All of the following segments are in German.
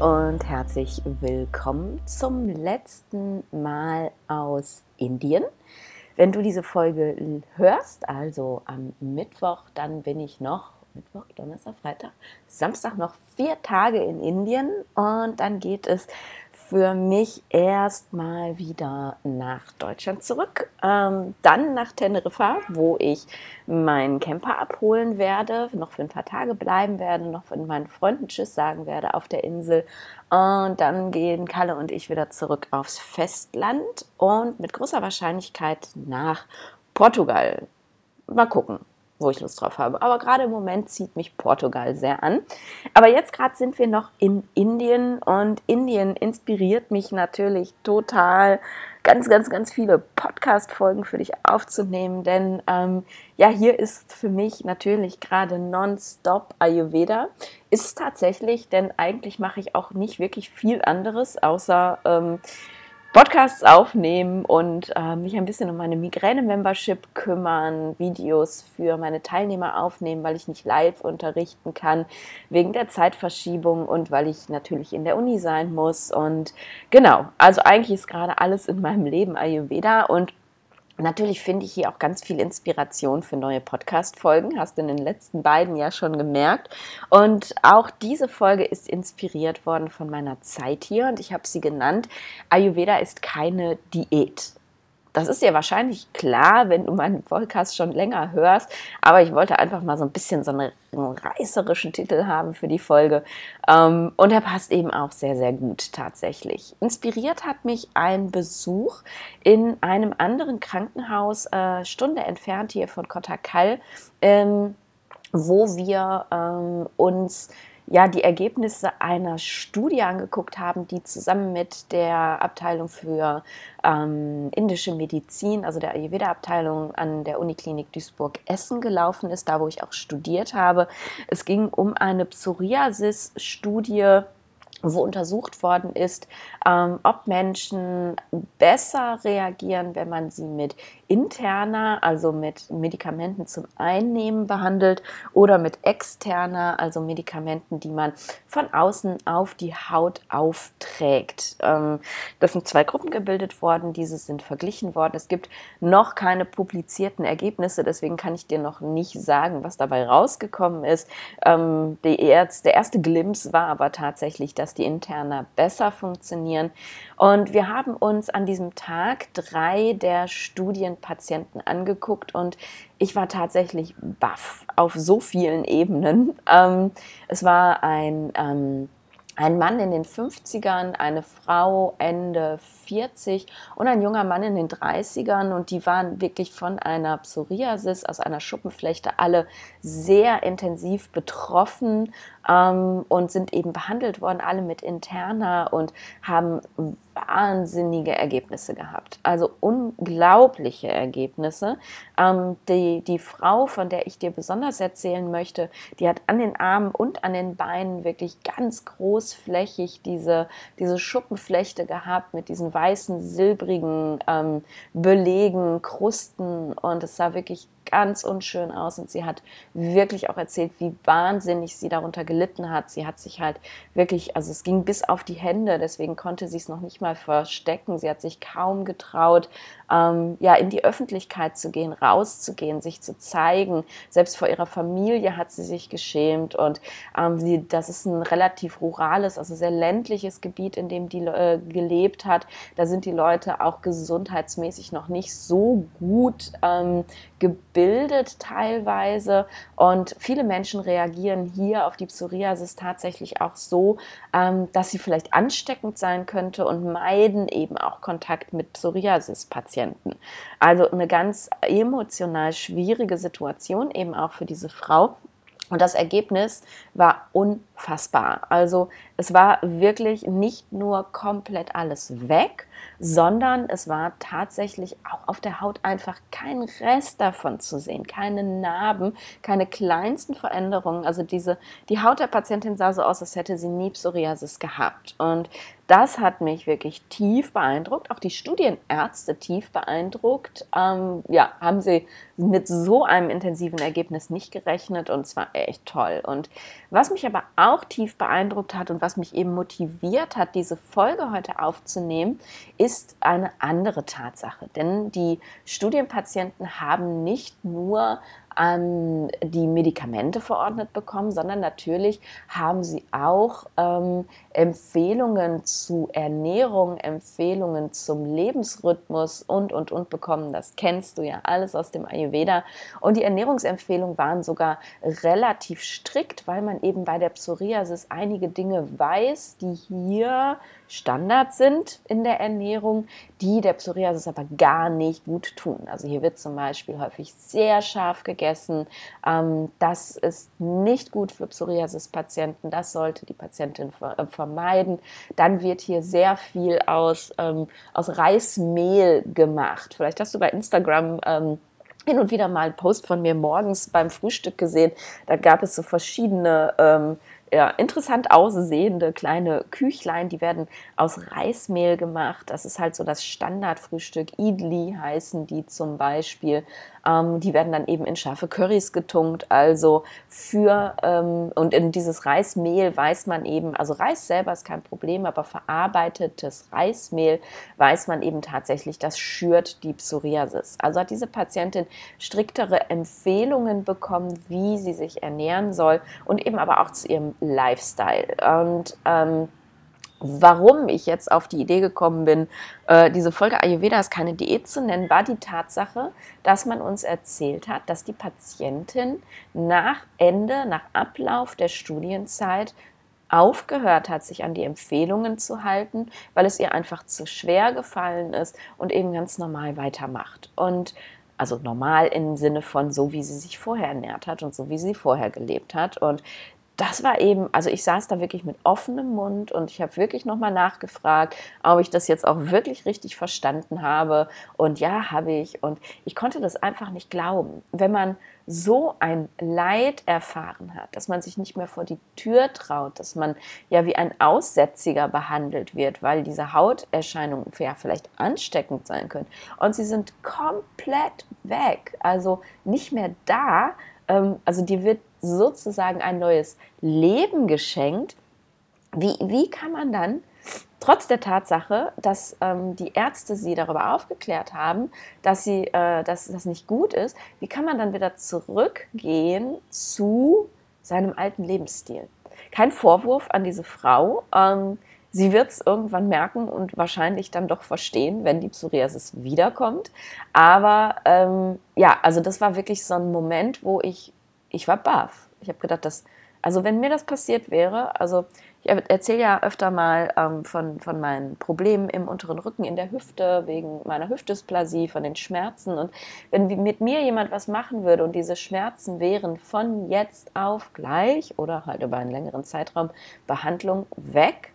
und herzlich willkommen zum letzten Mal aus Indien. Wenn du diese Folge hörst, also am Mittwoch, dann bin ich noch, Mittwoch, Donnerstag, Freitag, Samstag noch 4 Tage in Indien und dann geht es für mich erstmal wieder nach Deutschland zurück, dann nach Teneriffa, wo ich meinen Camper abholen werde, noch für ein paar Tage bleiben werde, noch mit meinen Freunden Tschüss sagen werde auf der Insel und dann gehen Kalle und ich wieder zurück aufs Festland und mit großer Wahrscheinlichkeit nach Portugal. Mal gucken, wo ich Lust drauf habe. Aber gerade im Moment zieht mich Portugal sehr an. Aber jetzt gerade sind wir noch in Indien und Indien inspiriert mich natürlich total, ganz viele Podcast-Folgen für dich aufzunehmen, denn hier ist für mich natürlich gerade nonstop Ayurveda. Ist es tatsächlich, denn eigentlich mache ich auch nicht wirklich viel anderes, außer Podcasts aufnehmen und mich ein bisschen um meine Migräne-Membership kümmern, Videos für meine Teilnehmer aufnehmen, weil ich nicht live unterrichten kann, wegen der Zeitverschiebung und weil ich natürlich in der Uni sein muss. Und genau, also eigentlich ist gerade alles in meinem Leben Ayurveda und natürlich finde ich hier auch ganz viel Inspiration für neue Podcast-Folgen, hast du in den letzten beiden ja schon gemerkt. Und auch diese Folge ist inspiriert worden von meiner Zeit hier und ich habe sie genannt, Ayurveda ist keine Diät. Das ist ja wahrscheinlich klar, wenn du meinen Podcast schon länger hörst, aber ich wollte einfach mal so ein bisschen so einen reißerischen Titel haben für die Folge und der passt eben auch sehr, sehr gut tatsächlich. Inspiriert hat mich ein Besuch in einem anderen Krankenhaus, Stunde entfernt hier von Kotakal, wo wir uns die Ergebnisse einer Studie angeguckt haben, die zusammen mit der Abteilung für indische Medizin, also der Ayurveda-Abteilung an der Uniklinik Duisburg-Essen gelaufen ist, da wo ich auch studiert habe. Es ging um eine Psoriasis-Studie, wo untersucht worden ist, ob Menschen besser reagieren, wenn man sie mit interner, also mit Medikamenten zum Einnehmen behandelt oder mit externer, also Medikamenten, die man von außen auf die Haut aufträgt. Das sind 2 Gruppen gebildet worden, diese sind verglichen worden. Es gibt noch keine publizierten Ergebnisse, deswegen kann ich dir noch nicht sagen, was dabei rausgekommen ist. Der erste Glimpse war aber tatsächlich, dass die Interner besser funktionieren. Und wir haben uns an diesem Tag 3 der Studienpatienten angeguckt und ich war tatsächlich baff auf so vielen Ebenen. Es war ein Mann in den 50ern, eine Frau Ende 40 und ein junger Mann in den 30ern und die waren wirklich von einer Psoriasis, aus einer Schuppenflechte, alle sehr intensiv betroffen und sind eben behandelt worden, alle mit Interna und haben wahnsinnige Ergebnisse gehabt, also unglaubliche Ergebnisse. Die Frau, von der ich dir besonders erzählen möchte, die hat an den Armen und an den Beinen wirklich ganz großflächig diese Schuppenflechte gehabt mit diesen weißen, silbrigen Belegen, Krusten und es sah wirklich ganz unschön aus und sie hat wirklich auch erzählt, wie wahnsinnig sie darunter gelitten hat. Sie hat sich halt wirklich, also es ging bis auf die Hände, deswegen konnte sie es noch nicht mal verstecken. Sie hat sich kaum getraut, in die Öffentlichkeit zu gehen, rauszugehen, sich zu zeigen. Selbst vor ihrer Familie hat sie sich geschämt und das ist ein relativ rurales, also sehr ländliches Gebiet, in dem die gelebt hat. Da sind die Leute auch gesundheitsmäßig noch nicht so gut gebildet teilweise und viele Menschen reagieren hier auf die Psoriasis tatsächlich auch so, dass sie vielleicht ansteckend sein könnte und meiden eben auch Kontakt mit Psoriasis-Patienten. Also eine ganz emotional schwierige Situation eben auch für diese Frau. Und das Ergebnis war unfassbar. Also es war wirklich nicht nur komplett alles weg, sondern es war tatsächlich auch auf der Haut einfach kein Rest davon zu sehen, keine Narben, keine kleinsten Veränderungen. Also die Haut der Patientin sah so aus, als hätte sie nie Psoriasis gehabt. Und das hat mich wirklich tief beeindruckt, auch die Studienärzte tief beeindruckt. Haben sie mit so einem intensiven Ergebnis nicht gerechnet und es war echt toll. Und was mich aber auch tief beeindruckt hat und was mich eben motiviert hat, diese Folge heute aufzunehmen, ist eine andere Tatsache. Denn die Studienpatienten haben nicht nur die Medikamente verordnet bekommen, sondern natürlich haben sie auch Empfehlungen zu Ernährung, Empfehlungen zum Lebensrhythmus und bekommen. Das kennst du ja alles aus dem Ayurveda. Und die Ernährungsempfehlungen waren sogar relativ strikt, weil man eben bei der Psoriasis einige Dinge weiß, die hier Standard sind in der Ernährung, die der Psoriasis aber gar nicht gut tun. Also hier wird zum Beispiel häufig sehr scharf gegessen. Das ist nicht gut für Psoriasis-Patienten. Das sollte die Patientin vermeiden. Dann wird hier sehr viel aus Reismehl gemacht. Vielleicht hast du bei Instagram hin und wieder mal einen Post von mir morgens beim Frühstück gesehen. Da gab es so verschiedene interessant aussehende kleine Küchlein, die werden aus Reismehl gemacht. Das ist halt so das Standardfrühstück. Idli heißen die zum Beispiel. Die werden dann eben in scharfe Currys getunkt. Also und in dieses Reismehl weiß man eben, also Reis selber ist kein Problem, aber verarbeitetes Reismehl weiß man eben tatsächlich, das schürt die Psoriasis. Also hat diese Patientin striktere Empfehlungen bekommen, wie sie sich ernähren soll und eben aber auch zu ihrem Lifestyle. Und warum ich jetzt auf die Idee gekommen bin, diese Folge Ayurvedas keine Diät zu nennen, war die Tatsache, dass man uns erzählt hat, dass die Patientin nach Ablauf der Studienzeit aufgehört hat, sich an die Empfehlungen zu halten, weil es ihr einfach zu schwer gefallen ist und eben ganz normal weitermacht. Also normal im Sinne von so, wie sie sich vorher ernährt hat und so, wie sie vorher gelebt hat. Und das war eben, also ich saß da wirklich mit offenem Mund und ich habe wirklich nochmal nachgefragt, ob ich das jetzt auch wirklich richtig verstanden habe. Und ja, habe ich. Und ich konnte das einfach nicht glauben. Wenn man so ein Leid erfahren hat, dass man sich nicht mehr vor die Tür traut, dass man ja wie ein Aussätziger behandelt wird, weil diese Hauterscheinungen ja vielleicht ansteckend sein können. Und sie sind komplett weg, also nicht mehr da. Also die wird sozusagen ein neues Leben geschenkt. Wie kann man dann, trotz der Tatsache, dass die Ärzte sie darüber aufgeklärt haben, dass das nicht gut ist, wie kann man dann wieder zurückgehen zu seinem alten Lebensstil? Kein Vorwurf an diese Frau. Sie wird es irgendwann merken und wahrscheinlich dann doch verstehen, wenn die Psoriasis wiederkommt. Aber also das war wirklich so ein Moment, wo ich war baff. Ich habe gedacht, also wenn mir das passiert wäre, also ich erzähle ja öfter mal von meinen Problemen im unteren Rücken, in der Hüfte, wegen meiner Hüftdysplasie, von den Schmerzen. Und wenn mit mir jemand was machen würde und diese Schmerzen wären von jetzt auf gleich oder halt über einen längeren Zeitraum Behandlung weg,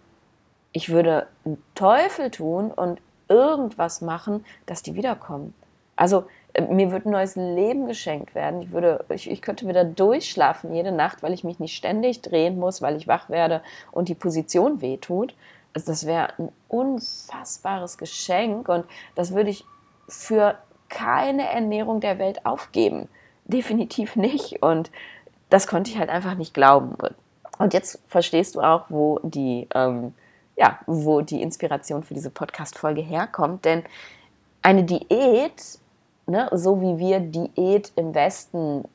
ich würde einen Teufel tun und irgendwas machen, dass die wiederkommen. Also mir wird ein neues Leben geschenkt werden. Ich könnte wieder durchschlafen jede Nacht, weil ich mich nicht ständig drehen muss, weil ich wach werde und die Position wehtut. Also das wäre ein unfassbares Geschenk und das würde ich für keine Ernährung der Welt aufgeben. Definitiv nicht. Und das konnte ich halt einfach nicht glauben. Und jetzt verstehst du auch, wo die Inspiration für diese Podcast-Folge herkommt. Denn eine Diät, ne, so wie wir Diät im Westen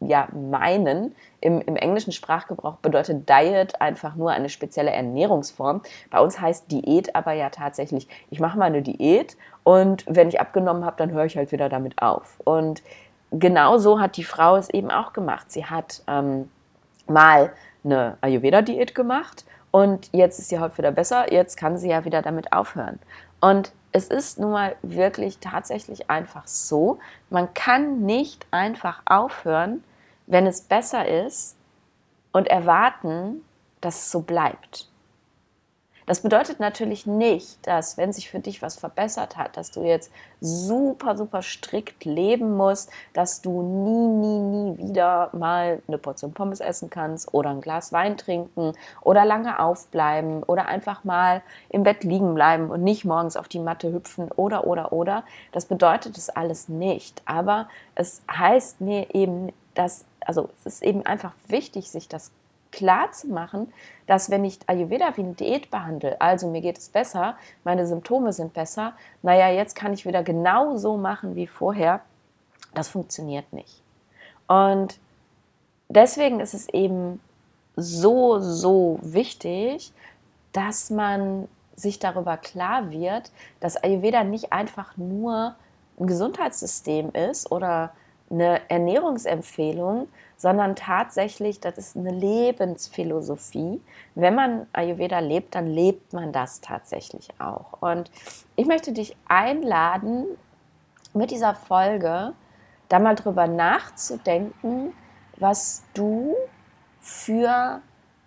meinen, im englischen Sprachgebrauch bedeutet Diet einfach nur eine spezielle Ernährungsform. Bei uns heißt Diät aber ja tatsächlich, ich mache mal eine Diät und wenn ich abgenommen habe, dann höre ich halt wieder damit auf. Und genau so hat die Frau es eben auch gemacht. Sie hat mal eine Ayurveda-Diät gemacht. Und jetzt ist die Haut wieder besser, jetzt kann sie ja wieder damit aufhören. Und es ist nun mal wirklich tatsächlich einfach so, man kann nicht einfach aufhören, wenn es besser ist und erwarten, dass es so bleibt. Das bedeutet natürlich nicht, dass, wenn sich für dich was verbessert hat, dass du jetzt super, super strikt leben musst, dass du nie wieder mal eine Portion Pommes essen kannst oder ein Glas Wein trinken oder lange aufbleiben oder einfach mal im Bett liegen bleiben und nicht morgens auf die Matte hüpfen oder. Das bedeutet es alles nicht, aber es heißt mir eben, dass, also es ist eben einfach wichtig, sich das klar zu machen, dass wenn ich Ayurveda wie eine Diät behandle, also mir geht es besser, meine Symptome sind besser, naja, jetzt kann ich wieder genau so machen wie vorher, das funktioniert nicht. Und deswegen ist es eben so wichtig, dass man sich darüber klar wird, dass Ayurveda nicht einfach nur ein Gesundheitssystem ist oder eine Ernährungsempfehlung, sondern tatsächlich, das ist eine Lebensphilosophie. Wenn man Ayurveda lebt, dann lebt man das tatsächlich auch. Und ich möchte dich einladen, mit dieser Folge da mal drüber nachzudenken, was du für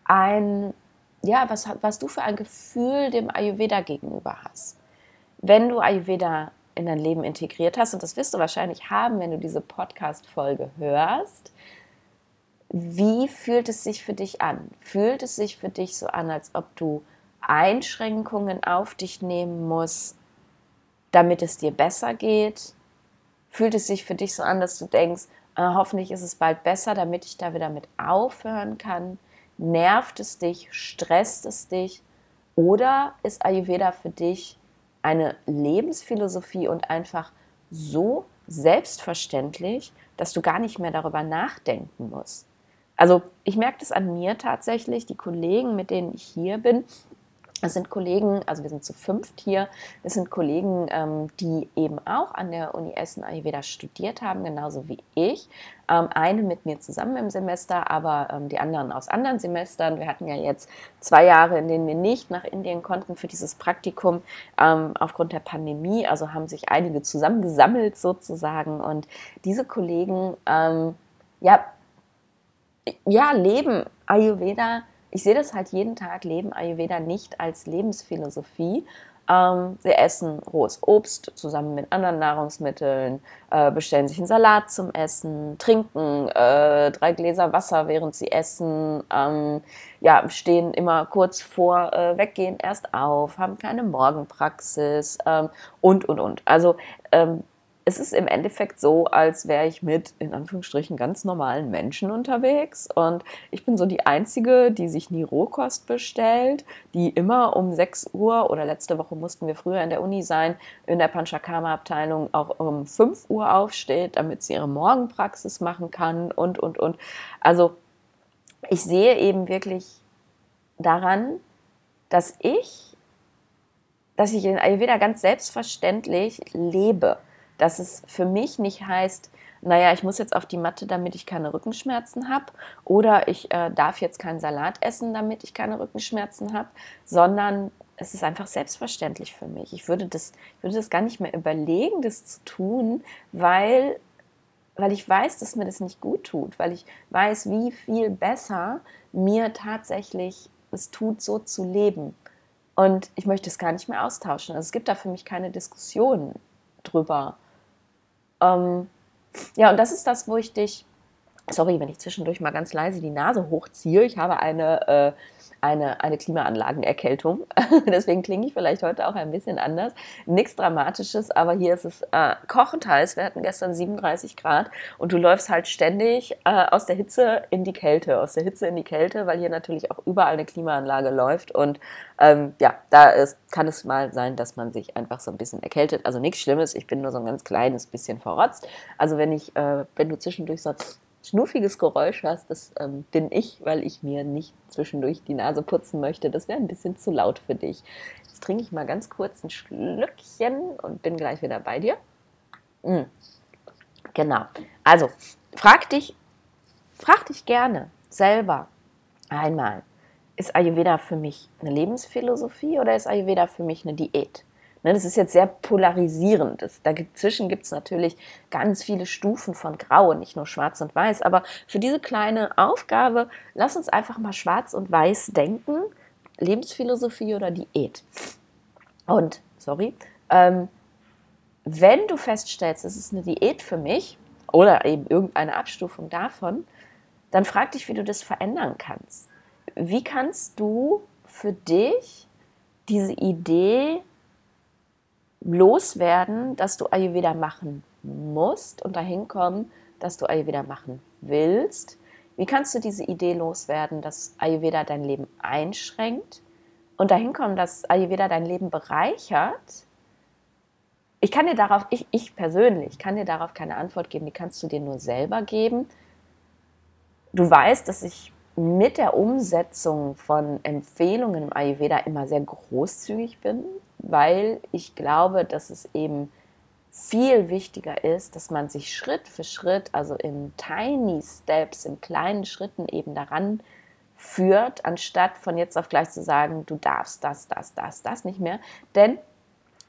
ein, ja, was du für ein Gefühl dem Ayurveda gegenüber hast. Wenn du Ayurveda in dein Leben integriert hast, und das wirst du wahrscheinlich haben, wenn du diese Podcast-Folge hörst, wie fühlt es sich für dich an? Fühlt es sich für dich so an, als ob du Einschränkungen auf dich nehmen musst, damit es dir besser geht? Fühlt es sich für dich so an, dass du denkst, hoffentlich ist es bald besser, damit ich da wieder mit aufhören kann? Nervt es dich? Stresst es dich? Oder ist Ayurveda für dich eine Lebensphilosophie und einfach so selbstverständlich, dass du gar nicht mehr darüber nachdenken musst? Also ich merke das an mir tatsächlich, die Kollegen, mit denen ich hier bin, das sind Kollegen, also wir sind zu 5 hier, das sind Kollegen, die eben auch an der Uni Essen Ayurveda studiert haben, genauso wie ich. Eine mit mir zusammen im Semester, aber die anderen aus anderen Semestern. Wir hatten ja jetzt 2 Jahre, in denen wir nicht nach Indien konnten für dieses Praktikum aufgrund der Pandemie. Also haben sich einige zusammengesammelt sozusagen. Und diese Kollegen leben Ayurveda. Ich sehe das halt jeden Tag, leben Ayurveda nicht als Lebensphilosophie. Sie essen rohes Obst zusammen mit anderen Nahrungsmitteln, bestellen sich einen Salat zum Essen, trinken 3 Gläser Wasser, während sie essen, stehen immer kurz vor Weggehen erst auf, haben keine Morgenpraxis und. Also es ist im Endeffekt so, als wäre ich mit, in Anführungsstrichen, ganz normalen Menschen unterwegs und ich bin so die Einzige, die sich nie Rohkost bestellt, die immer um 6 Uhr oder letzte Woche mussten wir früher in der Uni sein, in der Panchakarma-Abteilung auch um 5 Uhr aufsteht, damit sie ihre Morgenpraxis machen kann und. Also ich sehe eben wirklich daran, dass ich in Ayurveda ganz selbstverständlich lebe. Dass es für mich nicht heißt, naja, ich muss jetzt auf die Matte, damit ich keine Rückenschmerzen habe, oder ich darf jetzt keinen Salat essen, damit ich keine Rückenschmerzen habe, sondern es ist einfach selbstverständlich für mich. Ich würde das gar nicht mehr überlegen, das zu tun, weil ich weiß, dass mir das nicht gut tut, weil ich weiß, wie viel besser mir tatsächlich es tut, so zu leben. Und ich möchte es gar nicht mehr austauschen. Also es gibt da für mich keine Diskussionen drüber. Und das ist das, wo ich dich, sorry, wenn ich zwischendurch mal ganz leise die Nase hochziehe, ich habe eine Klimaanlagenerkältung, deswegen klinge ich vielleicht heute auch ein bisschen anders, nichts Dramatisches, aber hier ist es kochend heiß, wir hatten gestern 37 Grad und du läufst halt ständig aus der Hitze in die Kälte, weil hier natürlich auch überall eine Klimaanlage läuft und kann es mal sein, dass man sich einfach so ein bisschen erkältet, also nichts Schlimmes, ich bin nur so ein ganz kleines bisschen verrotzt, also wenn du zwischendurch so schnuffiges Geräusch hast, das bin ich, weil ich mir nicht zwischendurch die Nase putzen möchte. Das wäre ein bisschen zu laut für dich. Jetzt trinke ich mal ganz kurz ein Schlückchen und bin gleich wieder bei dir. Genau. Also, frag dich gerne selber einmal, ist Ayurveda für mich eine Lebensphilosophie oder ist Ayurveda für mich eine Diät? Das ist jetzt sehr polarisierend. Dazwischen gibt es natürlich ganz viele Stufen von Grau und nicht nur Schwarz und Weiß. Aber für diese kleine Aufgabe, lass uns einfach mal Schwarz und Weiß denken. Lebensphilosophie oder Diät. Und, wenn du feststellst, es ist eine Diät für mich oder eben irgendeine Abstufung davon, dann frag dich, wie du das verändern kannst. Wie kannst du für dich diese Idee loswerden, dass du Ayurveda machen musst und dahin kommen, dass du Ayurveda machen willst? Wie kannst du diese Idee loswerden, dass Ayurveda dein Leben einschränkt und dahin kommen, dass Ayurveda dein Leben bereichert? Ich persönlich kann dir darauf keine Antwort geben, die kannst du dir nur selber geben. Du weißt, dass ich mit der Umsetzung von Empfehlungen im Ayurveda immer sehr großzügig bin, weil ich glaube, dass es eben viel wichtiger ist, dass man sich Schritt für Schritt, also in tiny steps, in kleinen Schritten eben daran führt, anstatt von jetzt auf gleich zu sagen, du darfst das nicht mehr. Denn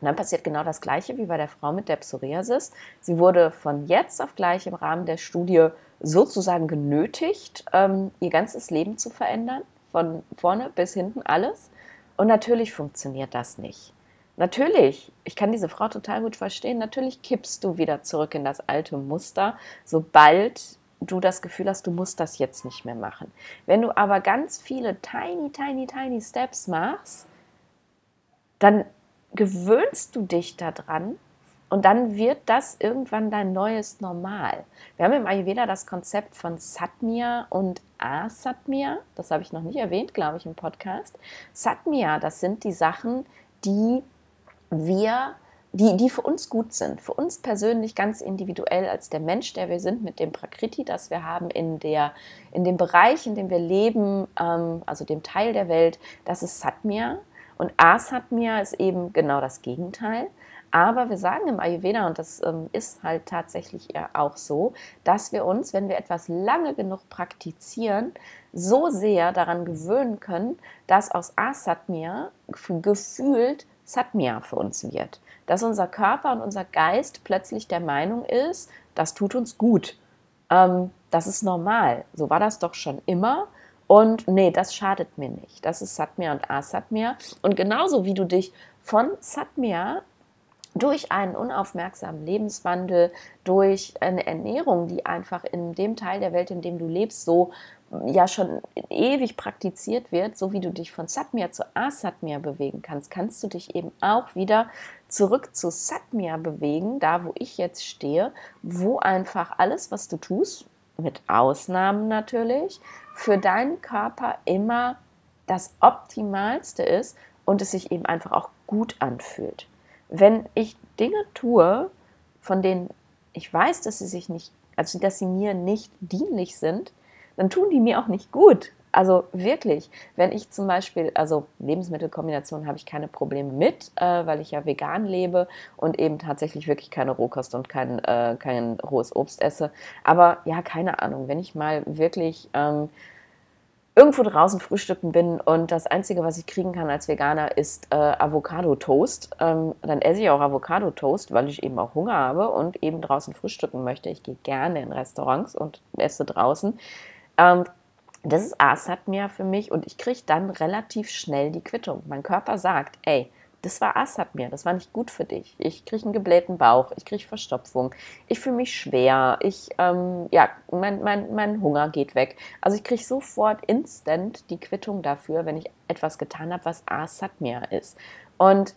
dann passiert genau das Gleiche wie bei der Frau mit der Psoriasis. Sie wurde von jetzt auf gleich im Rahmen der Studie sozusagen genötigt, ihr ganzes Leben zu verändern, von vorne bis hinten alles. Und natürlich funktioniert das nicht. Natürlich, ich kann diese Frau total gut verstehen, natürlich kippst du wieder zurück in das alte Muster, sobald du das Gefühl hast, du musst das jetzt nicht mehr machen. Wenn du aber ganz viele tiny Steps machst, dann gewöhnst du dich daran und dann wird das irgendwann dein neues Normal. Wir haben im Ayurveda das Konzept von Satmya und Asatmya, das habe ich noch nicht erwähnt, glaube ich, im Podcast. Satmya, das sind die Sachen, die für uns gut sind, für uns persönlich ganz individuell als der Mensch, der wir sind, mit dem Prakriti, das wir haben in dem Bereich, in dem wir leben, also dem Teil der Welt, das ist Satmya. Und Asatmya ist eben genau das Gegenteil. Aber wir sagen im Ayurveda, und das ist halt tatsächlich auch so, dass wir uns, wenn wir etwas lange genug praktizieren, so sehr daran gewöhnen können, dass aus Asatmya gefühlt Satmya für uns wird. Dass unser Körper und unser Geist plötzlich der Meinung ist, das tut uns gut, das ist normal, so war das doch schon immer. Und nee, das schadet mir nicht. Das ist Satmya und Asatmya. Und genauso wie du dich von Satmya durch einen unaufmerksamen Lebenswandel, durch eine Ernährung, die einfach in dem Teil der Welt, in dem du lebst, so ja schon ewig praktiziert wird, so wie du dich von Satmya zu Asatmya bewegen kannst, kannst du dich eben auch wieder zurück zu Satmya bewegen, da wo ich jetzt stehe, wo einfach alles, was du tust, mit Ausnahmen natürlich, für deinen Körper immer das Optimalste ist und es sich eben einfach auch gut anfühlt. Wenn ich Dinge tue, von denen ich weiß, dass sie mir nicht dienlich sind, dann tun die mir auch nicht gut. Also wirklich, wenn ich zum Beispiel, also Lebensmittelkombinationen habe ich keine Probleme mit, weil ich ja vegan lebe und eben tatsächlich wirklich keine Rohkost und kein rohes Obst esse. Aber ja, keine Ahnung, wenn ich mal wirklich irgendwo draußen frühstücken bin und das Einzige, was ich kriegen kann als Veganer, ist Avocado-Toast, dann esse ich auch Avocado-Toast, weil ich eben auch Hunger habe und eben draußen frühstücken möchte. Ich gehe gerne in Restaurants und esse draußen. Das ist Asatmya für mich und ich kriege dann relativ schnell die Quittung. Mein Körper sagt, ey, das war Asatmya, das war nicht gut für dich. Ich kriege einen geblähten Bauch, ich kriege Verstopfung, ich fühle mich schwer, mein Hunger geht weg. Also ich kriege sofort instant die Quittung dafür, wenn ich etwas getan habe, was Asatmya ist. Und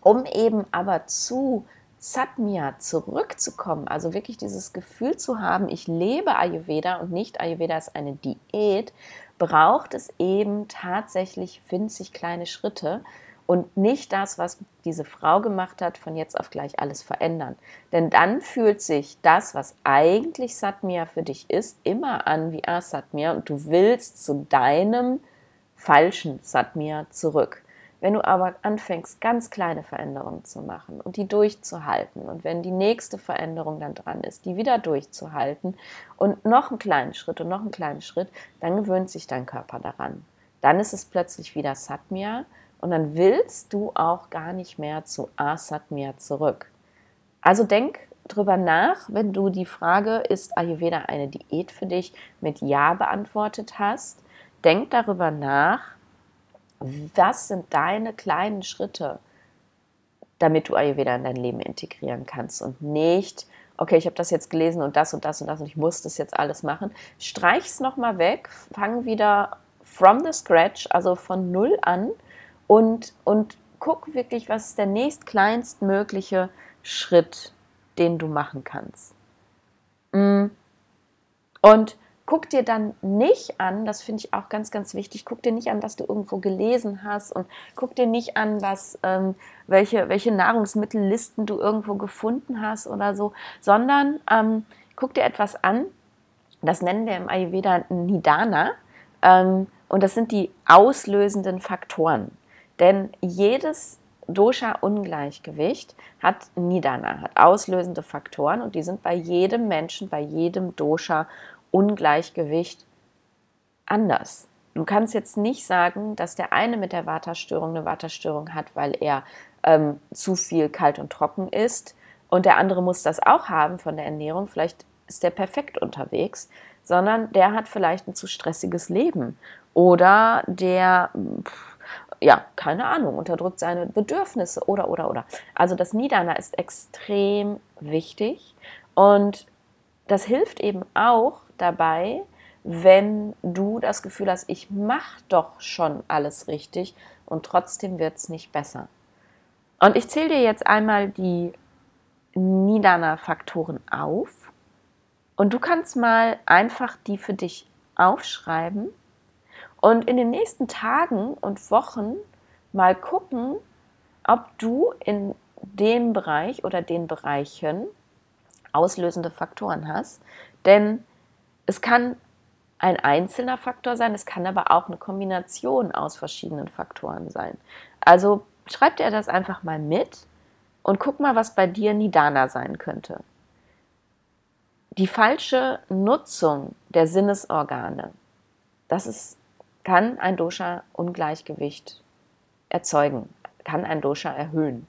um eben aber zu Satmya zurückzukommen, also wirklich dieses Gefühl zu haben, ich lebe Ayurveda und nicht Ayurveda ist eine Diät, braucht es eben tatsächlich winzig kleine Schritte und nicht das, was diese Frau gemacht hat, von jetzt auf gleich alles verändern. Denn dann fühlt sich das, was eigentlich Satmya für dich ist, immer an wie Asatmya und du willst zu deinem falschen Satmya zurück. Wenn du aber anfängst, ganz kleine Veränderungen zu machen und die durchzuhalten und wenn die nächste Veränderung dann dran ist, die wieder durchzuhalten und noch einen kleinen Schritt, dann gewöhnt sich dein Körper daran. Dann ist es plötzlich wieder Satmya und dann willst du auch gar nicht mehr zu Asatmya zurück. Also denk drüber nach, wenn du die Frage, ist Ayurveda eine Diät für dich, mit Ja beantwortet hast. Denk darüber nach, was sind deine kleinen Schritte, damit du Ayurveda in dein Leben integrieren kannst und nicht, okay, ich habe das jetzt gelesen und das und das und das und ich muss das jetzt alles machen. Streich es nochmal weg, fang wieder from the scratch, also von null an und guck wirklich, was ist der nächstkleinstmögliche Schritt, den du machen kannst. Und guck dir dann nicht an, das finde ich auch ganz, ganz wichtig, guck dir nicht an, was du irgendwo gelesen hast und guck dir nicht an, was, welche Nahrungsmittellisten du irgendwo gefunden hast oder so, sondern guck dir etwas an, das nennen wir im Ayurveda Nidana, und das sind die auslösenden Faktoren. Denn jedes Dosha-Ungleichgewicht hat Nidana, hat auslösende Faktoren und die sind bei jedem Menschen, bei jedem Dosha Ungleichgewicht anders. Du kannst jetzt nicht sagen, dass der eine mit der Vata-Störung eine Vata-Störung hat, weil er zu viel kalt und trocken isst und der andere muss das auch haben von der Ernährung, vielleicht ist der perfekt unterwegs, sondern der hat vielleicht ein zu stressiges Leben oder der, ja, keine Ahnung, unterdrückt seine Bedürfnisse oder. Also das Nidana ist extrem wichtig und das hilft eben auch dabei, wenn du das Gefühl hast, ich mache doch schon alles richtig und trotzdem wird es nicht besser. Und ich zähle dir jetzt einmal die Nidana-Faktoren auf und du kannst mal einfach die für dich aufschreiben und in den nächsten Tagen und Wochen mal gucken, ob du in dem Bereich oder den Bereichen auslösende Faktoren hast, denn es kann ein einzelner Faktor sein, es kann aber auch eine Kombination aus verschiedenen Faktoren sein. Also schreib dir das einfach mal mit und guck mal, was bei dir Nidana sein könnte. Die falsche Nutzung der Sinnesorgane, kann ein Dosha-Ungleichgewicht erzeugen, kann ein Dosha erhöhen.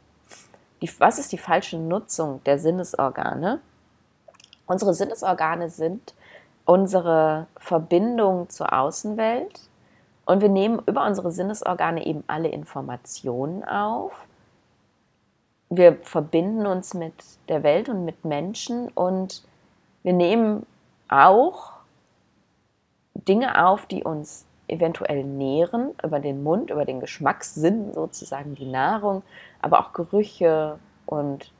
Was ist die falsche Nutzung der Sinnesorgane? Unsere Sinnesorgane sind unsere Verbindung zur Außenwelt und wir nehmen über unsere Sinnesorgane eben alle Informationen auf. Wir verbinden uns mit der Welt und mit Menschen und wir nehmen auch Dinge auf, die uns eventuell nähren, über den Mund, über den Geschmackssinn sozusagen, die Nahrung, aber auch Gerüche und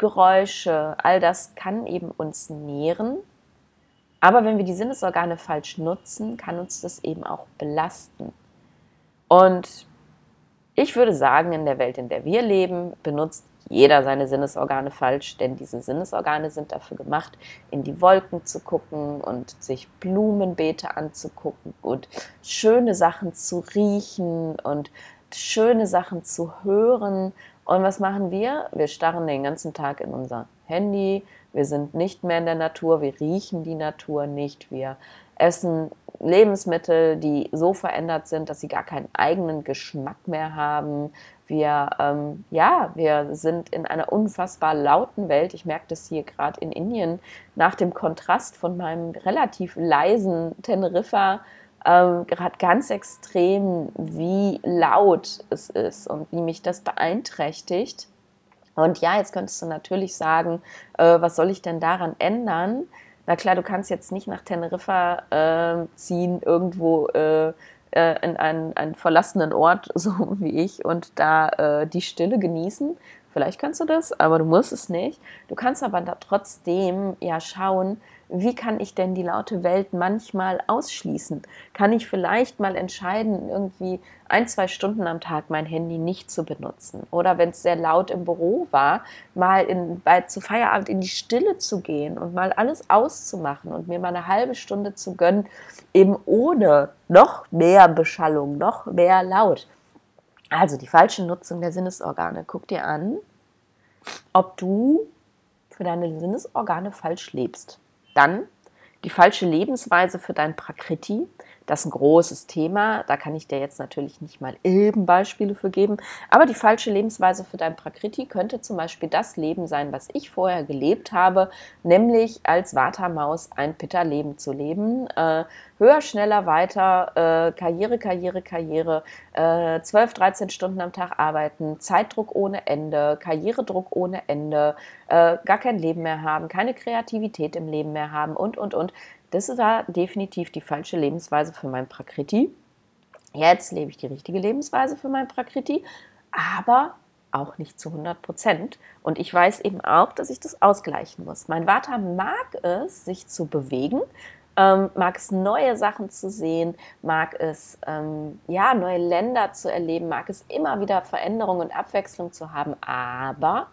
Geräusche, all das kann eben uns nähren. Aber wenn wir die Sinnesorgane falsch nutzen, kann uns das eben auch belasten. Und ich würde sagen, in der Welt, in der wir leben, benutzt jeder seine Sinnesorgane falsch, denn diese Sinnesorgane sind dafür gemacht, in die Wolken zu gucken und sich Blumenbeete anzugucken und schöne Sachen zu riechen und schöne Sachen zu hören. Und was machen wir? Wir starren den ganzen Tag in unser Handy, wir sind nicht mehr in der Natur, wir riechen die Natur nicht, wir essen Lebensmittel, die so verändert sind, dass sie gar keinen eigenen Geschmack mehr haben. Wir sind in einer unfassbar lauten Welt. Ich merke das hier gerade in Indien. Nach dem Kontrast von meinem relativ leisen Teneriffa gerade ganz extrem, wie laut es ist und wie mich das beeinträchtigt. Und ja, jetzt könntest du natürlich sagen, was soll ich denn daran ändern? Na klar, du kannst jetzt nicht nach Teneriffa ziehen, irgendwo in einen verlassenen Ort, so wie ich, und da die Stille genießen. Vielleicht kannst du das, aber du musst es nicht. Du kannst aber da trotzdem ja schauen, wie kann ich denn die laute Welt manchmal ausschließen? Kann ich vielleicht mal entscheiden, irgendwie 1-2 Stunden am Tag mein Handy nicht zu benutzen? Oder wenn es sehr laut im Büro war, mal zu Feierabend in die Stille zu gehen und mal alles auszumachen und mir mal eine halbe Stunde zu gönnen, eben ohne noch mehr Beschallung, noch mehr Laut. Also die falsche Nutzung der Sinnesorgane. Guck dir an, ob du für deine Sinnesorgane falsch lebst. Dann die falsche Lebensweise für dein Prakriti. Das ist ein großes Thema, da kann ich dir jetzt natürlich nicht mal eben Beispiele für geben, aber die falsche Lebensweise für dein Prakriti könnte zum Beispiel das Leben sein, was ich vorher gelebt habe, nämlich als Vata-Maus ein Pitta-Leben zu leben, höher, schneller, weiter, Karriere, 12, 13 Stunden am Tag arbeiten, Zeitdruck ohne Ende, Karrieredruck ohne Ende, gar kein Leben mehr haben, keine Kreativität im Leben mehr haben und. Das war definitiv die falsche Lebensweise für mein Prakriti. Jetzt lebe ich die richtige Lebensweise für mein Prakriti, aber auch nicht zu 100%. Und ich weiß eben auch, dass ich das ausgleichen muss. Mein Vata mag es, sich zu bewegen, mag es, neue Sachen zu sehen, mag es, neue Länder zu erleben, mag es immer wieder Veränderung und Abwechslung zu haben, aber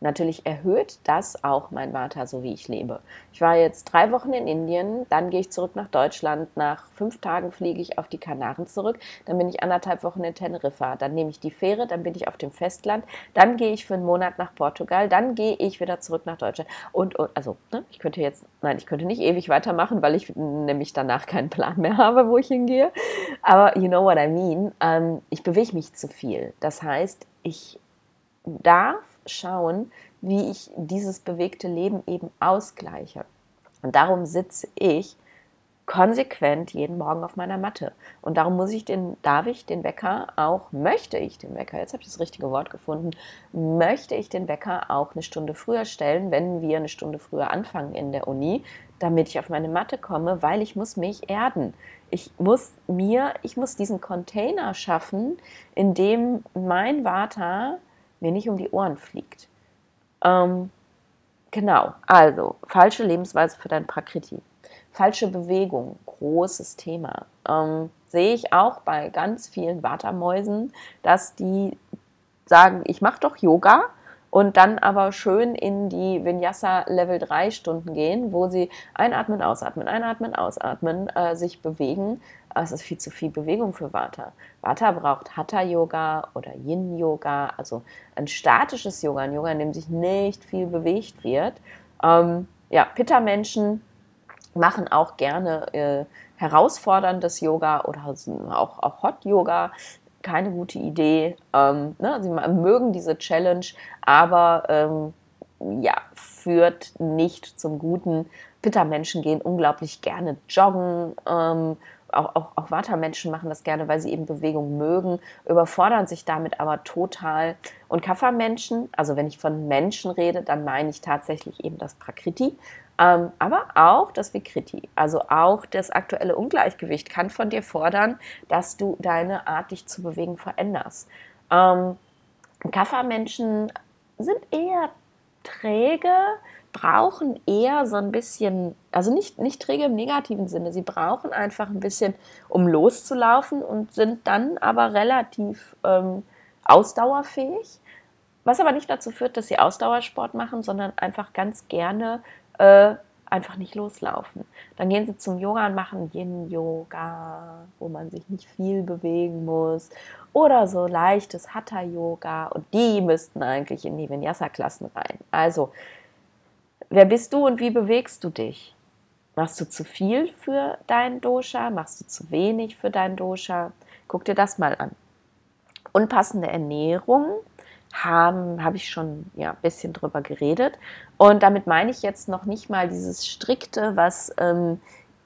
natürlich erhöht das auch mein Vata, so wie ich lebe. Ich war jetzt 3 Wochen in Indien, dann gehe ich zurück nach Deutschland, nach 5 Tagen fliege ich auf die Kanaren zurück, dann bin ich anderthalb Wochen in Teneriffa, dann nehme ich die Fähre, dann bin ich auf dem Festland, dann gehe ich für einen Monat nach Portugal, dann gehe ich wieder zurück nach Deutschland und also, ne, ich könnte nicht ewig weitermachen, weil ich nämlich danach keinen Plan mehr habe, wo ich hingehe, aber you know what I mean, ich bewege mich zu viel, das heißt, ich darf schauen, wie ich dieses bewegte Leben eben ausgleiche. Und darum sitze ich konsequent jeden Morgen auf meiner Matte. Und darum möchte ich den Wecker auch eine Stunde früher stellen, wenn wir eine Stunde früher anfangen in der Uni, damit ich auf meine Matte komme, weil ich muss mich erden. Ich muss diesen Container schaffen, in dem mein Vata mir nicht um die Ohren fliegt. Also falsche Lebensweise für dein Prakriti. Falsche Bewegung, großes Thema. Sehe ich auch bei ganz vielen Vata-Mäusen, dass die sagen, ich mache doch Yoga und dann aber schön in die Vinyasa Level 3 Stunden gehen, wo sie einatmen, ausatmen, sich bewegen. Es ist viel zu viel Bewegung für Vata. Vata braucht Hatha Yoga oder Yin Yoga, also ein statisches Yoga, ein Yoga, in dem sich nicht viel bewegt wird. Pitta-Menschen machen auch gerne herausforderndes Yoga oder auch Hot Yoga. Keine gute Idee. Sie mögen diese Challenge, aber führt nicht zum Guten. Pitta-Menschen gehen unglaublich gerne joggen. Auch Vata-Menschen machen das gerne, weil sie eben Bewegung mögen, überfordern sich damit aber total. Und Kapha-Menschen, also wenn ich von Menschen rede, dann meine ich tatsächlich eben das Prakriti, aber auch das Vikriti. Also auch das aktuelle Ungleichgewicht kann von dir fordern, dass du deine Art, dich zu bewegen, veränderst. Kapha-Menschen sind eher träge, brauchen eher so ein bisschen, also nicht träge im negativen Sinne, sie brauchen einfach ein bisschen, um loszulaufen und sind dann aber relativ ausdauerfähig, was aber nicht dazu führt, dass sie Ausdauersport machen, sondern einfach ganz gerne einfach nicht loslaufen. Dann gehen sie zum Yoga und machen Yin-Yoga, wo man sich nicht viel bewegen muss, oder so leichtes Hatha-Yoga, und die müssten eigentlich in die Vinyasa-Klassen rein. Also, wer bist du und wie bewegst du dich? Machst du zu viel für dein Dosha? Machst du zu wenig für dein Dosha? Guck dir das mal an. Unpassende Ernährung habe ich schon ein bisschen drüber geredet. Und damit meine ich jetzt noch nicht mal dieses Strikte, was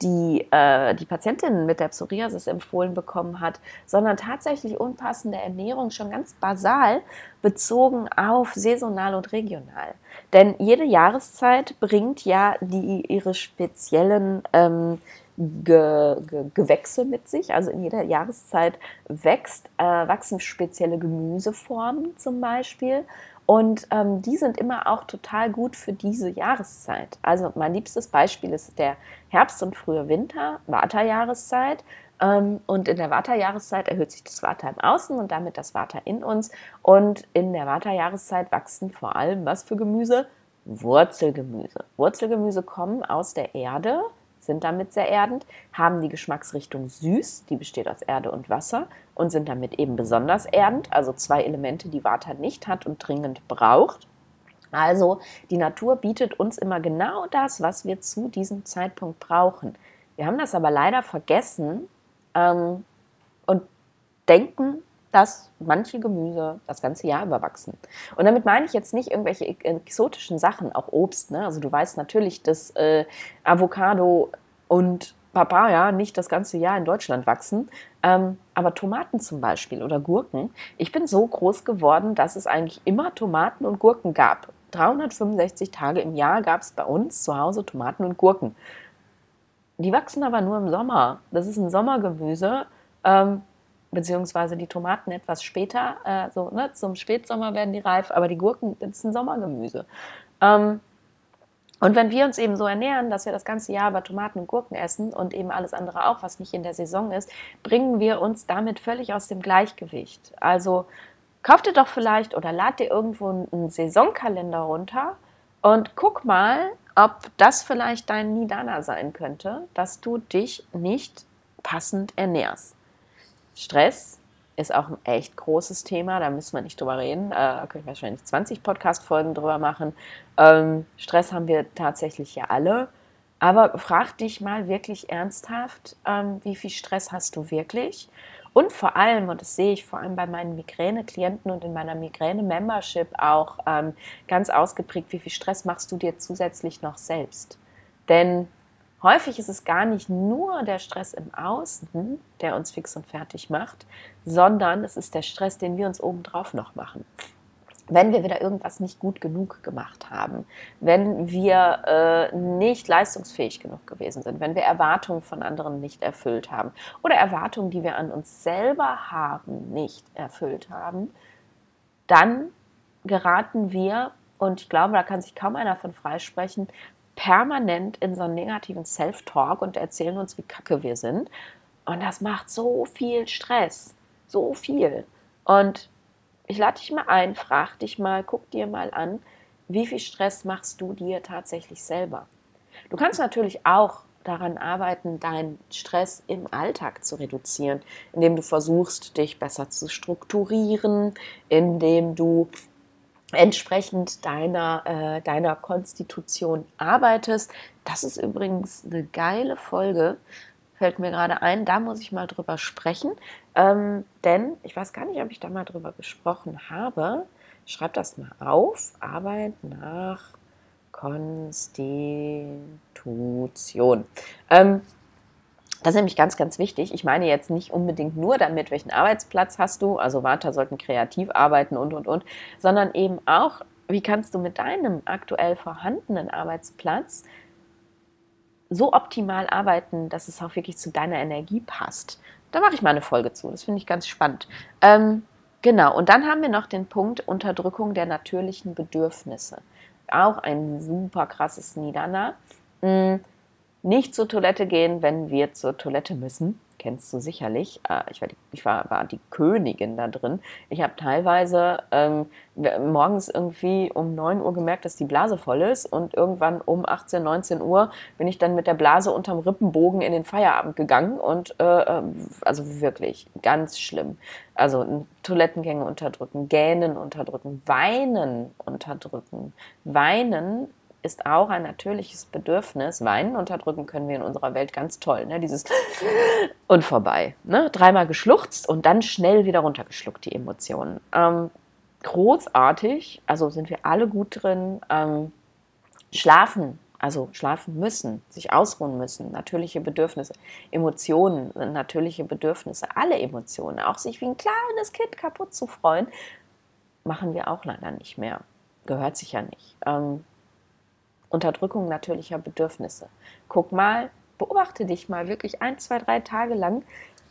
die Patientin mit der Psoriasis empfohlen bekommen hat, sondern tatsächlich unpassende Ernährung, schon ganz basal bezogen auf saisonal und regional. Denn jede Jahreszeit bringt ja ihre speziellen Gewächse mit sich. Also in jeder Jahreszeit wachsen spezielle Gemüseformen zum Beispiel. Und die sind immer auch total gut für diese Jahreszeit. Also mein liebstes Beispiel ist der Herbst und frühe Winter, Vata-Jahreszeit. Und in der Vata-Jahreszeit erhöht sich das Vata im Außen und damit das Vata in uns. Und in der Vata-Jahreszeit wachsen vor allem was für Gemüse? Wurzelgemüse. Wurzelgemüse kommen aus der Erde, sind damit sehr erdend, haben die Geschmacksrichtung süß, die besteht aus Erde und Wasser und sind damit eben besonders erdend, also 2 Elemente, die Vata nicht hat und dringend braucht. Also die Natur bietet uns immer genau das, was wir zu diesem Zeitpunkt brauchen. Wir haben das aber leider vergessen, und denken, dass manche Gemüse das ganze Jahr über wachsen. Und damit meine ich jetzt nicht irgendwelche exotischen Sachen, auch Obst, ne? Also du weißt natürlich, dass Avocado und Papaya nicht das ganze Jahr in Deutschland wachsen, aber Tomaten zum Beispiel oder Gurken. Ich bin so groß geworden, dass es eigentlich immer Tomaten und Gurken gab. 365 Tage im Jahr gab es bei uns zu Hause Tomaten und Gurken. Die wachsen aber nur im Sommer. Das ist ein Sommergemüse, beziehungsweise die Tomaten etwas später, zum Spätsommer werden die reif, aber die Gurken, das ist ein Sommergemüse. Und wenn wir uns eben so ernähren, dass wir das ganze Jahr über Tomaten und Gurken essen und eben alles andere auch, was nicht in der Saison ist, bringen wir uns damit völlig aus dem Gleichgewicht. Also kauf dir doch vielleicht oder lad dir irgendwo einen Saisonkalender runter und guck mal, ob das vielleicht dein Nidana sein könnte, dass du dich nicht passend ernährst. Stress ist auch ein echt großes Thema, da müssen wir nicht drüber reden, da können wir wahrscheinlich 20 Podcast-Folgen drüber machen. Stress haben wir tatsächlich ja alle, aber frag dich mal wirklich ernsthaft, wie viel Stress hast du wirklich? Und vor allem, und das sehe ich vor allem bei meinen Migräne-Klienten und in meiner Migräne-Membership auch ganz ausgeprägt, wie viel Stress machst du dir zusätzlich noch selbst? Denn häufig ist es gar nicht nur der Stress im Außen, der uns fix und fertig macht, sondern es ist der Stress, den wir uns obendrauf noch machen. Wenn wir wieder irgendwas nicht gut genug gemacht haben, wenn wir nicht leistungsfähig genug gewesen sind, wenn wir Erwartungen von anderen nicht erfüllt haben oder Erwartungen, die wir an uns selber haben, nicht erfüllt haben, dann geraten wir, und ich glaube, da kann sich kaum einer von freisprechen, permanent in so einen negativen Self-Talk und erzählen uns, wie kacke wir sind. Und das macht so viel Stress, so viel. Und ich lade dich mal ein, frag dich mal, guck dir mal an, wie viel Stress machst du dir tatsächlich selber? Du kannst natürlich auch daran arbeiten, deinen Stress im Alltag zu reduzieren, indem du versuchst, dich besser zu strukturieren, indem du entsprechend deiner Konstitution arbeitest. Das ist übrigens eine geile Folge, fällt mir gerade ein, da muss ich mal drüber sprechen, denn ich weiß gar nicht, ob ich da mal drüber gesprochen habe. Schreib das mal auf, Arbeit nach Konstitution. Das ist nämlich ganz, ganz wichtig. Ich meine jetzt nicht unbedingt nur damit, welchen Arbeitsplatz hast du, also Vata sollten kreativ arbeiten und, sondern eben auch, wie kannst du mit deinem aktuell vorhandenen Arbeitsplatz so optimal arbeiten, dass es auch wirklich zu deiner Energie passt. Da mache ich mal eine Folge zu, das finde ich ganz spannend. Genau, und dann haben wir noch den Punkt Unterdrückung der natürlichen Bedürfnisse. Auch ein super krasses Nidana. Nicht zur Toilette gehen, wenn wir zur Toilette müssen. Kennst du sicherlich. Ich war die Königin da drin. Ich habe teilweise morgens irgendwie um 9 Uhr gemerkt, dass die Blase voll ist. Und irgendwann um 18, 19 Uhr bin ich dann mit der Blase unterm Rippenbogen in den Feierabend gegangen. Und also wirklich ganz schlimm. Also Toilettengänge unterdrücken, Gähnen unterdrücken, Weinen unterdrücken. Weinen ist auch ein natürliches Bedürfnis. Weinen unterdrücken können wir in unserer Welt ganz toll. Ne? Dieses und vorbei. Ne? Dreimal geschluchzt und dann schnell wieder runtergeschluckt, die Emotionen. Großartig, also sind wir alle gut drin. Schlafen, also schlafen müssen, sich ausruhen müssen, natürliche Bedürfnisse. Emotionen sind natürliche Bedürfnisse, alle Emotionen. Auch sich wie ein kleines Kind kaputt zu freuen, machen wir auch leider nicht mehr. Gehört sich ja nicht. Unterdrückung natürlicher Bedürfnisse. Guck mal, beobachte dich mal wirklich 1, 2, 3 Tage lang.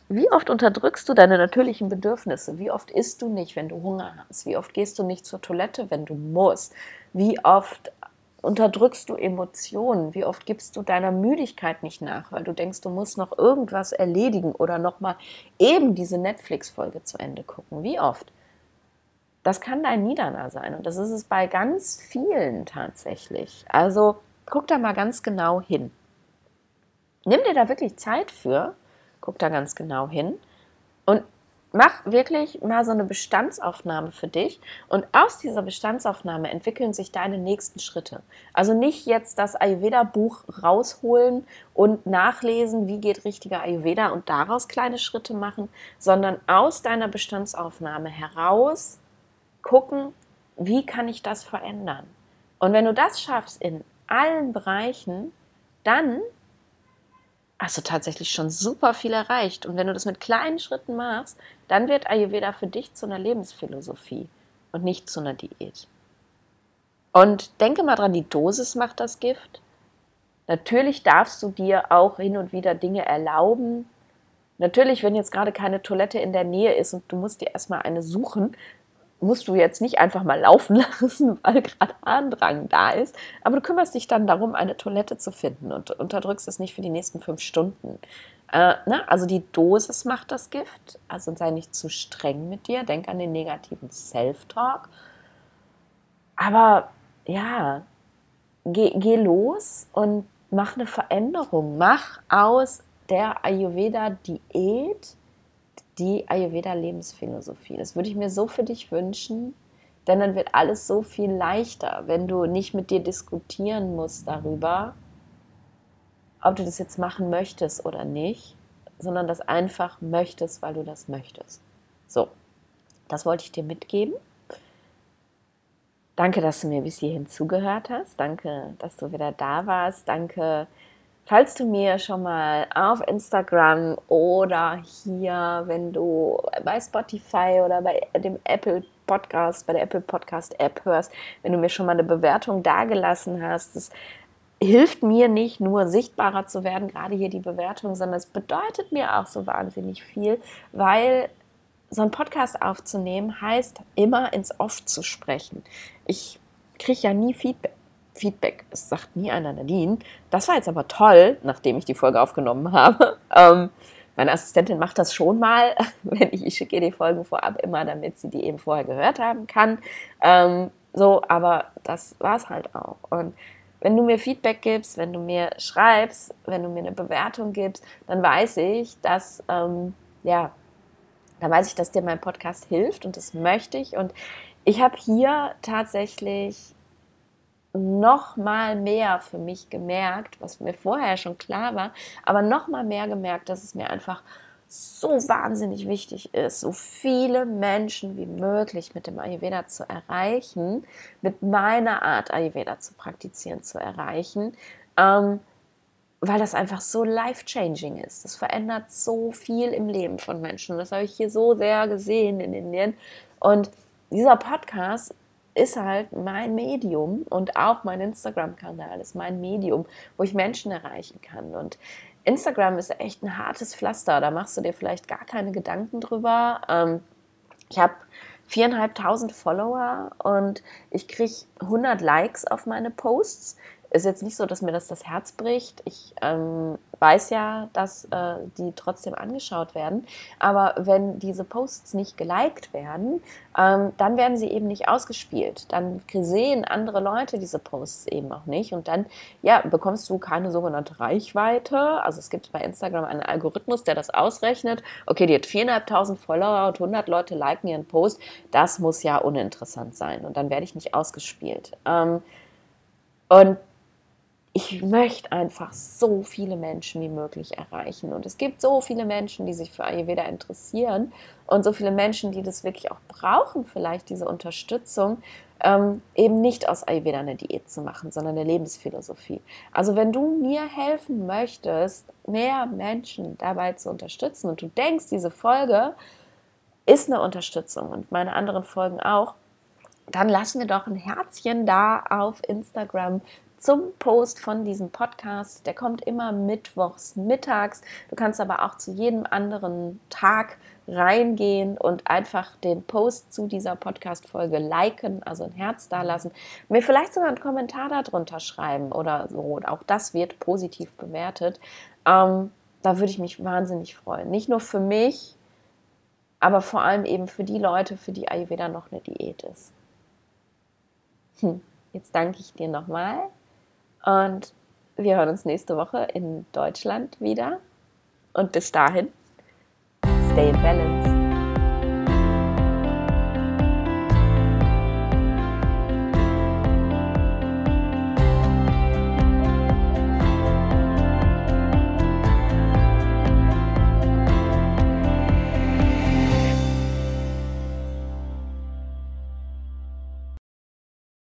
Wie oft unterdrückst du deine natürlichen Bedürfnisse? Wie oft isst du nicht, wenn du Hunger hast? Wie oft gehst du nicht zur Toilette, wenn du musst? Wie oft unterdrückst du Emotionen? Wie oft gibst du deiner Müdigkeit nicht nach, weil du denkst, du musst noch irgendwas erledigen oder nochmal eben diese Netflix-Folge zu Ende gucken? Wie oft? Das kann dein Nidana sein und das ist es bei ganz vielen tatsächlich. Also guck da mal ganz genau hin. Nimm dir da wirklich Zeit für, guck da ganz genau hin und mach wirklich mal so eine Bestandsaufnahme für dich und aus dieser Bestandsaufnahme entwickeln sich deine nächsten Schritte. Also nicht jetzt das Ayurveda-Buch rausholen und nachlesen, wie geht richtiger Ayurveda und daraus kleine Schritte machen, sondern aus deiner Bestandsaufnahme heraus gucken, wie kann ich das verändern? Und wenn du das schaffst in allen Bereichen, dann hast du tatsächlich schon super viel erreicht. Und wenn du das mit kleinen Schritten machst, dann wird Ayurveda für dich zu einer Lebensphilosophie und nicht zu einer Diät. Und denke mal dran, die Dosis macht das Gift. Natürlich darfst du dir auch hin und wieder Dinge erlauben. Natürlich, wenn jetzt gerade keine Toilette in der Nähe ist und du musst dir erstmal eine suchen, musst du jetzt nicht einfach mal laufen lassen, weil gerade Harndrang da ist. Aber du kümmerst dich dann darum, eine Toilette zu finden und unterdrückst es nicht für die nächsten 5 Stunden. Also die Dosis macht das Gift. Also sei nicht zu streng mit dir. Denk an den negativen Self-Talk. Aber ja, geh los und mach eine Veränderung. Mach aus der Ayurveda-Diät die Ayurveda-Lebensphilosophie. Das würde ich mir so für dich wünschen, denn dann wird alles so viel leichter, wenn du nicht mit dir diskutieren musst darüber, ob du das jetzt machen möchtest oder nicht, sondern das einfach möchtest, weil du das möchtest. So, das wollte ich dir mitgeben. Danke, dass du mir bis hierhin zugehört hast. Danke, dass du wieder da warst. Danke, falls du mir schon mal auf Instagram oder hier, wenn du bei Spotify oder bei dem Apple Podcast, bei der Apple Podcast App hörst, wenn du mir schon mal eine Bewertung dagelassen hast, das hilft mir nicht nur sichtbarer zu werden, gerade hier die Bewertung, sondern es bedeutet mir auch so wahnsinnig viel, weil so einen Podcast aufzunehmen heißt, immer ins Off zu sprechen. Ich kriege ja nie Feedback. Es sagt nie einer, Nadine, das war jetzt aber toll, nachdem ich die Folge aufgenommen habe. Meine Assistentin macht das schon mal, wenn ich schicke die Folgen vorab immer, damit sie die eben vorher gehört haben kann. Aber das war es halt auch. Und wenn du mir Feedback gibst, wenn du mir schreibst, wenn du mir eine Bewertung gibst, dann weiß ich, dass dass dir mein Podcast hilft und das möchte ich. Und ich habe hier tatsächlich noch mal mehr für mich gemerkt, was mir vorher schon klar war, aber noch mal mehr gemerkt, dass es mir einfach so wahnsinnig wichtig ist, so viele Menschen wie möglich mit dem Ayurveda zu erreichen, mit meiner Art Ayurveda zu praktizieren, zu erreichen, weil das einfach so life-changing ist. Das verändert so viel im Leben von Menschen. Das habe ich hier so sehr gesehen in Indien. Und dieser Podcast ist halt mein Medium und auch mein Instagram-Kanal ist mein Medium, wo ich Menschen erreichen kann. Und Instagram ist echt ein hartes Pflaster, da machst du dir vielleicht gar keine Gedanken drüber. Ich habe 4.500 Follower und ich kriege 100 Likes auf meine Posts. Ist jetzt nicht so, dass mir das Herz bricht. Ich weiß ja, dass die trotzdem angeschaut werden. Aber wenn diese Posts nicht geliked werden, dann werden sie eben nicht ausgespielt. Dann sehen andere Leute diese Posts eben auch nicht. Und dann bekommst du keine sogenannte Reichweite. Also es gibt bei Instagram einen Algorithmus, der das ausrechnet. Okay, die hat 4.500 Follower und 100 Leute liken ihren Post. Das muss ja uninteressant sein. Und dann werde ich nicht ausgespielt. Und ich möchte einfach so viele Menschen wie möglich erreichen. Und es gibt so viele Menschen, die sich für Ayurveda interessieren und so viele Menschen, die das wirklich auch brauchen, vielleicht diese Unterstützung, eben nicht aus Ayurveda eine Diät zu machen, sondern eine Lebensphilosophie. Also wenn du mir helfen möchtest, mehr Menschen dabei zu unterstützen und du denkst, diese Folge ist eine Unterstützung und meine anderen Folgen auch, dann lass mir doch ein Herzchen da auf Instagram zum Post von diesem Podcast. Der kommt immer mittwochs mittags. Du kannst aber auch zu jedem anderen Tag reingehen und einfach den Post zu dieser Podcast-Folge liken, also ein Herz da lassen. Mir vielleicht sogar einen Kommentar darunter schreiben oder so. Auch das wird positiv bewertet. Da würde ich mich wahnsinnig freuen. Nicht nur für mich, aber vor allem eben für die Leute, für die Ayurveda noch eine Diät ist. Jetzt danke ich dir nochmal und wir hören uns nächste Woche in Deutschland wieder. Und bis dahin, stay in balance.